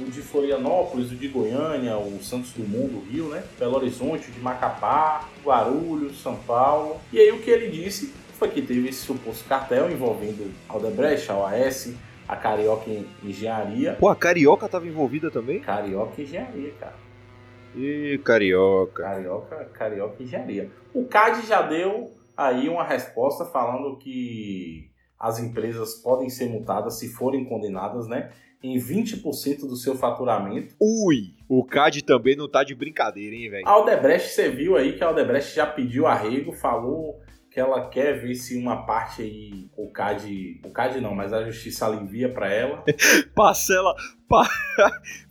o de Florianópolis, o de Goiânia, o Santos Dumont do Rio, né? Belo Horizonte, o de Macapá, Guarulhos, São Paulo. E aí o que ele disse foi que teve esse suposto cartel envolvendo a Odebrecht, a OAS, a Carioca Engenharia. Pô, a Carioca estava envolvida também? Carioca Engenharia, cara. Ih, Carioca Engenharia. O Cade já deu aí uma resposta falando que as empresas podem ser multadas se forem condenadas, né? Em 20% do seu faturamento. Ui! O Cade também não tá de brincadeira, hein, velho? A Odebrecht, você viu aí que a Odebrecht já pediu arrego, falou que ela quer ver se uma parte aí, o Cade não, mas a justiça alivia pra ela.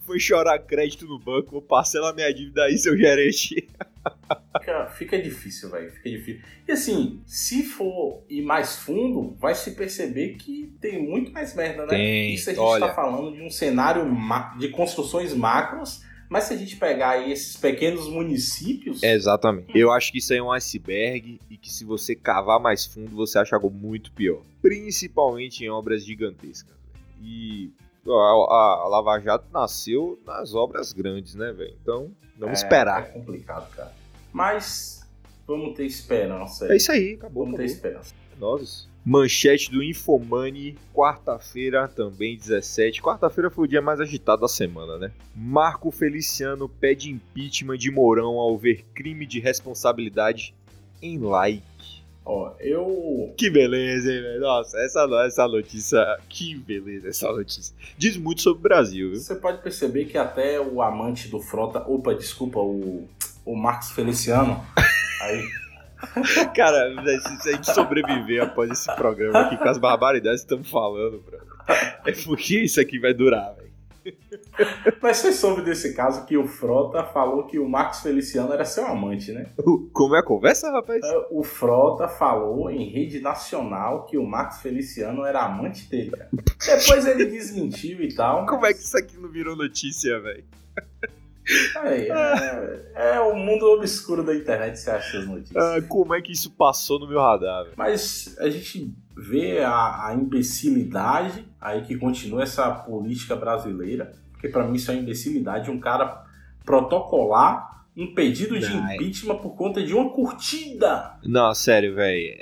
Foi chorar crédito no banco, parcela minha dívida aí, seu gerente. Fica difícil, velho, fica difícil. E assim, se for ir mais fundo, vai se perceber que tem muito mais merda, né? Isso a gente tá falando de um cenário de construções macros, mas se a gente pegar aí esses pequenos municípios... Exatamente. Eu acho que isso aí é um iceberg e que se você cavar mais fundo, você acha algo muito pior. Principalmente em obras gigantescas. E... A Lava Jato nasceu nas obras grandes, né, velho? Então, vamos esperar. É complicado, cara. Mas Vamos ter esperança aí. É isso aí, acabou. Vamos ter esperança. Nós. Manchete do InfoMoney, quarta-feira também, 17. Quarta-feira foi o dia mais agitado da semana, né? Marco Feliciano pede impeachment de Mourão ao ver crime de responsabilidade em like. Ó, eu... Que beleza, hein, velho? Nossa, essa notícia... Que beleza essa notícia. Diz muito sobre o Brasil, viu? Você pode perceber que até o amante do Frota... Opa, desculpa, o Marcos Feliciano... Aí... Cara, se a gente sobreviver após esse programa aqui com as barbaridades que estamos falando, bro, é porque isso aqui vai durar, velho. Mas você soube desse caso que o Frota falou que o Marcos Feliciano era seu amante, né? Como é a conversa, rapaz? O Frota falou em rede nacional que o Marcos Feliciano era amante dele, cara. Depois ele desmentiu e tal. Mas... Como é que isso aqui não virou notícia, velho? É o mundo obscuro da internet, você acha essas notícias. Como é que isso passou no meu radar, véio? Mas a gente vê a imbecilidade aí que continua essa política brasileira, porque pra mim isso é imbecilidade, um cara protocolar um pedido de impeachment por conta de uma curtida. Não, sério, velho,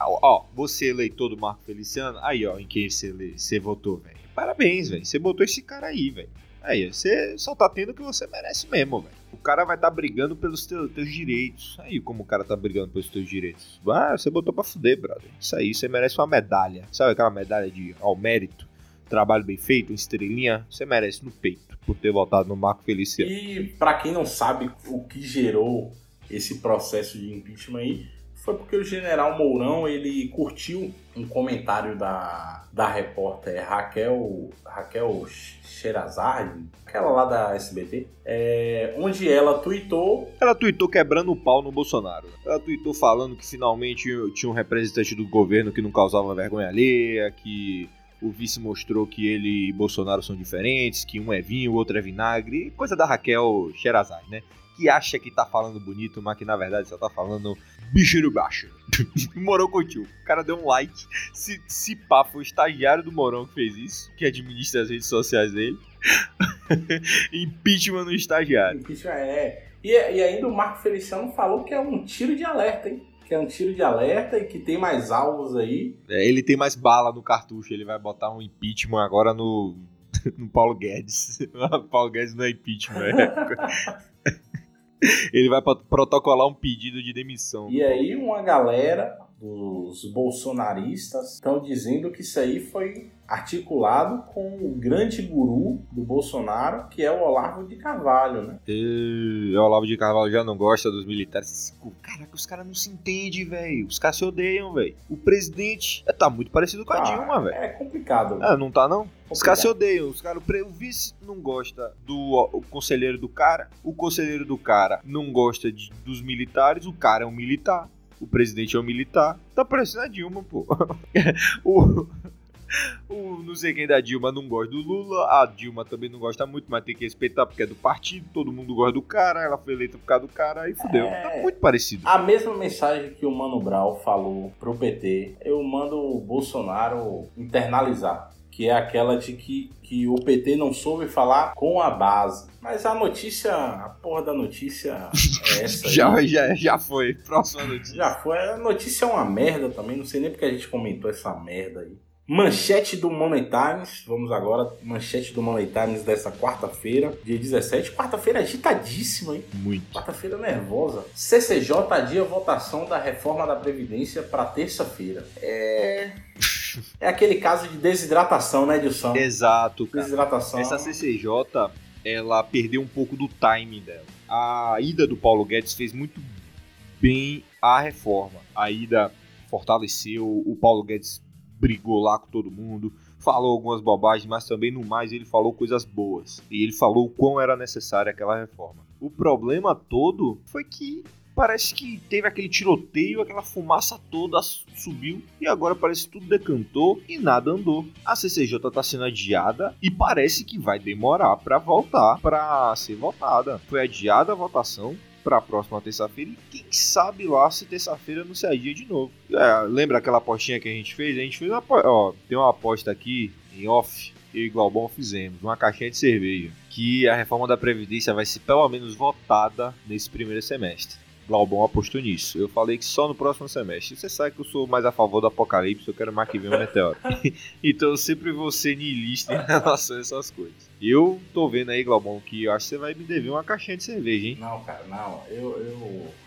ó, você eleitor do Marco Feliciano, aí ó, em quem você votou, velho. Parabéns, velho, você botou esse cara aí, velho. Aí, você só tá tendo o que você merece mesmo, velho. O cara vai tá brigando pelos teus direitos. Aí, como o cara tá brigando pelos teus direitos? Ah, você botou pra fuder, brother. Isso aí, você merece uma medalha. Sabe aquela medalha de ao mérito? Trabalho bem feito, estrelinha? Você merece no peito, por ter votado no Marco Feliciano. E pra quem não sabe o que gerou esse processo de impeachment aí, foi porque o general Mourão, ele curtiu um comentário da repórter Raquel Sherazade, aquela lá da SBT, onde ela tweetou... Ela tweetou quebrando o pau no Bolsonaro. Ela tweetou falando que finalmente tinha um representante do governo que não causava vergonha alheia, que o vice mostrou que ele e Bolsonaro são diferentes, que um é vinho, o outro é vinagre, coisa da Raquel Sherazade, né? Que acha que tá falando bonito, mas que na verdade só tá falando bicho do baixo. Mourão curtiu. O cara deu um like. Se pá, foi o estagiário do Mourão que fez isso, que administra as redes sociais dele. Impeachment no estagiário. Impeachment é. E ainda o Marco Feliciano falou que é um tiro de alerta, hein? Que é um tiro de alerta e que tem mais alvos aí. É, ele tem mais bala no cartucho. Ele vai botar um impeachment agora no Paulo Guedes. O Paulo Guedes não é impeachment. Ele vai protocolar um pedido de demissão. E aí uma galera dos bolsonaristas estão dizendo que isso aí foi articulado com o grande guru do Bolsonaro, que é o Olavo de Carvalho, né? O Olavo de Carvalho já não gosta dos militares. Caraca, os caras não se entendem, velho. Os caras se odeiam, velho. O presidente tá muito parecido com a Dilma, velho. É complicado. Ah, não tá, não? Os caras se odeiam, o vice não gosta do conselheiro do cara, o conselheiro do cara não gosta dos militares, o cara é um militar, o presidente é um militar, tá parecendo a Dilma, pô. O não sei quem da Dilma não gosta do Lula, a Dilma também não gosta muito, mas tem que respeitar porque é do partido, todo mundo gosta do cara, ela foi eleita por causa do cara e fudeu, tá muito parecido. A mesma mensagem que o Mano Brown falou pro PT, eu mando o Bolsonaro internalizar. Que é aquela de que o PT não soube falar com a base. Mas a notícia, a porra da notícia é essa aí. já foi, próxima notícia. Já foi, a notícia é uma merda também, não sei nem porque a gente comentou essa merda aí. Manchete do Money Times, vamos agora, manchete do Money Times dessa quarta-feira, dia 17. Quarta-feira agitadíssima, hein? Muito. Quarta-feira nervosa. CCJ adia votação da reforma da Previdência para terça-feira. É aquele caso de desidratação, né, Dilson? Exato, cara. Desidratação. Essa CCJ, ela perdeu um pouco do timing dela. A ida do Paulo Guedes fez muito bem a reforma. A ida fortaleceu, o Paulo Guedes brigou lá com todo mundo, falou algumas bobagens, mas também no mais ele falou coisas boas. E ele falou o quão era necessária aquela reforma. O problema todo foi que... Parece que teve aquele tiroteio, aquela fumaça toda subiu e agora parece que tudo decantou e nada andou. A CCJ tá sendo adiada e parece que vai demorar para voltar, para ser votada. Foi adiada a votação para a próxima terça-feira e quem sabe lá se terça-feira não se adia de novo. Lembra aquela apostinha que a gente fez? A gente fez uma aposta, ó, tem uma aposta aqui em off, eu e Glaubão fizemos, uma caixinha de cerveja, que a reforma da Previdência vai ser pelo menos votada nesse primeiro semestre. Glaubão apostou nisso. Eu falei que só no próximo semestre. Você sabe que eu sou mais a favor do apocalipse, eu quero mais que venha um meteoro. Então eu sempre vou ser niilista em relação a essas coisas. Eu tô vendo aí, Glaubão, que eu acho que você vai me dever uma caixinha de cerveja, hein? Não, cara, não.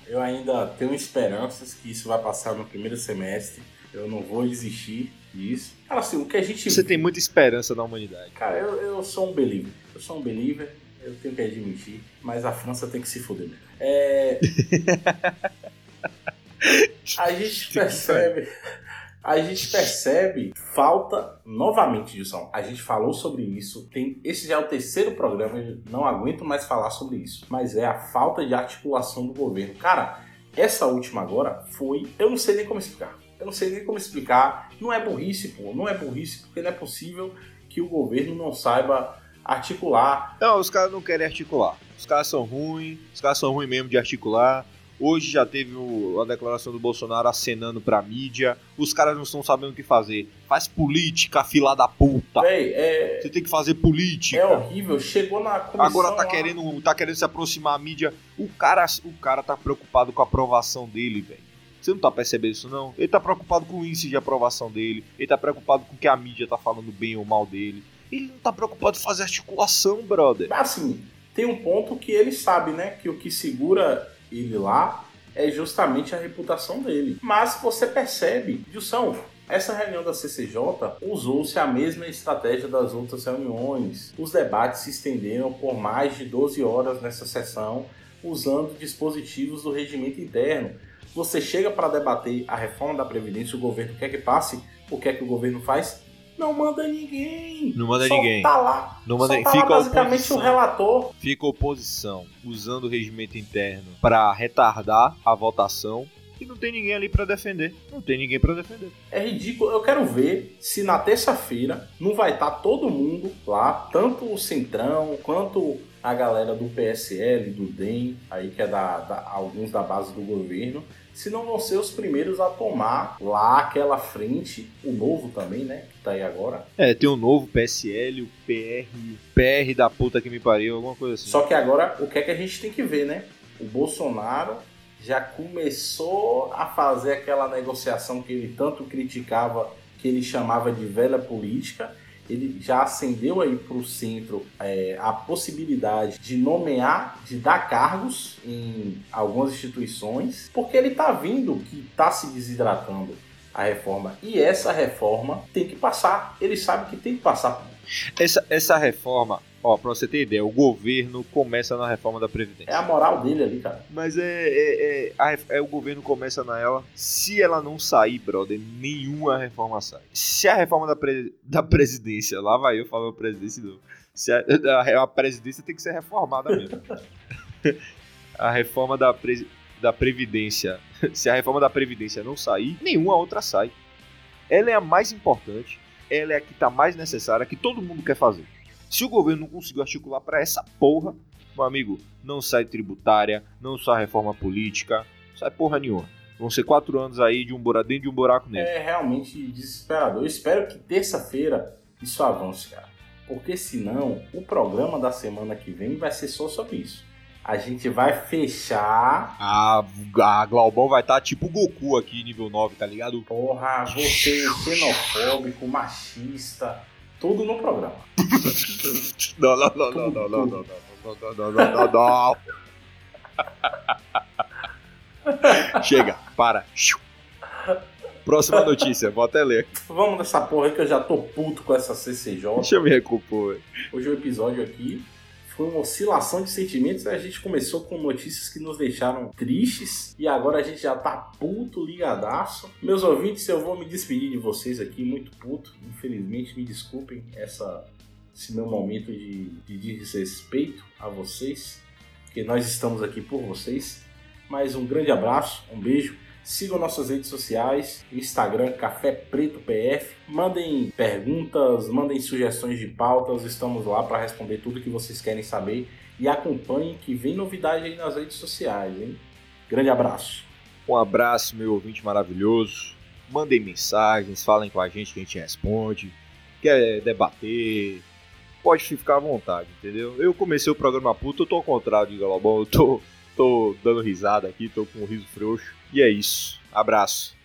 Eu ainda tenho esperanças que isso vai passar no primeiro semestre. Eu não vou desistir disso. Cara, assim, o que a gente... Você tem muita esperança na humanidade. Cara, eu sou um believer. Eu sou um believer. Eu tenho que admitir, mas a França tem que se foder mesmo. A gente percebe falta novamente, Dilson. A gente falou sobre isso. Esse já é o terceiro programa, eu não aguento mais falar sobre isso. Mas é a falta de articulação do governo. Cara, essa última agora foi... Eu não sei nem como explicar. Não é burrice, pô. Não é burrice, porque não é possível que o governo não saiba... articular. Não, os caras não querem articular. Os caras são ruins mesmo de articular. Hoje já teve a declaração do Bolsonaro acenando pra mídia. Os caras não estão sabendo o que fazer. Faz política, fila da puta. Você tem que fazer política. É horrível, chegou na comissão. Agora tá querendo se aproximar a mídia. O cara tá preocupado com a aprovação dele, velho. Você não tá percebendo isso, não? Ele tá preocupado com o índice de aprovação dele. Ele tá preocupado com o que a mídia tá falando bem ou mal dele. Ele não tá preocupado em fazer articulação, brother. Assim, tem um ponto que ele sabe, né? Que o que segura ele lá é justamente a reputação dele. Mas você percebe, Dilson, essa reunião da CCJ usou-se a mesma estratégia das outras reuniões. Os debates se estenderam por mais de 12 horas nessa sessão, usando dispositivos do regimento interno. Você chega para debater a reforma da Previdência, o governo quer que passe, o que é que o governo faz? Não manda ninguém. Não manda ninguém. Tá lá. Não manda... Fica lá basicamente o relator. Fica a oposição usando o regimento interno para retardar a votação e não tem ninguém ali para defender. É ridículo. Eu quero ver se na terça-feira não vai estar todo mundo lá, tanto o Centrão quanto a galera do PSL, do DEM, aí que é alguns da base do governo, se não vão ser os primeiros a tomar lá aquela frente, o novo também, né, que tá aí agora. Tem o novo PSL, o PR da puta que me pariu, alguma coisa assim. Só que agora, o que é que a gente tem que ver, né? O Bolsonaro já começou a fazer aquela negociação que ele tanto criticava, que ele chamava de velha política. Ele já acendeu aí para o centro a possibilidade de nomear, de dar cargos em algumas instituições, porque ele está vendo que está se desidratando a reforma. E essa reforma tem que passar, ele sabe que tem que passar. Essa reforma, ó, para você ter ideia, o governo começa na reforma da Previdência. É a moral dele ali, cara. Mas o governo começa nela. Se ela não sair, brother, nenhuma reforma sai. Se a reforma da presidência, lá vai eu falando presidência de novo. Se a presidência tem que ser reformada mesmo. A reforma da Previdência. Se a reforma da Previdência não sair, nenhuma outra sai. Ela é a mais importante. Ela é a que tá mais necessária, que todo mundo quer fazer. Se o governo não conseguiu articular para essa porra, meu amigo, não sai tributária, não sai reforma política, não sai porra nenhuma. Vão ser 4 anos aí dentro de um buraco negro. É realmente desesperador. Eu espero que terça-feira isso avance, cara. Porque senão o programa da semana que vem vai ser só sobre isso. A gente vai fechar... A Glaubão vai estar tipo o Goku aqui, nível 9, tá ligado? Porra, você xenofóbico, machista, tudo no programa. Não. Chega, para. Próxima notícia, vou até ler. Vamos nessa porra aí que eu já tô puto com essa CCJ. Deixa eu me recuperar. Hoje o episódio aqui... Foi uma oscilação de sentimentos. A gente começou com notícias que nos deixaram tristes e agora a gente já tá puto, ligadaço. Meus ouvintes, eu vou me despedir de vocês aqui, muito puto. Infelizmente, me desculpem esse meu momento de desrespeito a vocês, porque nós estamos aqui por vocês. Mas um grande abraço, um beijo. Sigam nossas redes sociais, Instagram, Café Preto PF. Mandem perguntas, mandem sugestões de pautas. Estamos lá para responder tudo que vocês querem saber. E acompanhem que vem novidade aí nas redes sociais, hein? Grande abraço. Um abraço, meu ouvinte maravilhoso. Mandem mensagens, falem com a gente que a gente responde. Quer debater? Pode ficar à vontade, entendeu? Eu comecei o programa puto, eu tô ao contrário de Glaubão, eu tô... tô dando risada aqui, tô com um riso frouxo. E é isso. Abraço.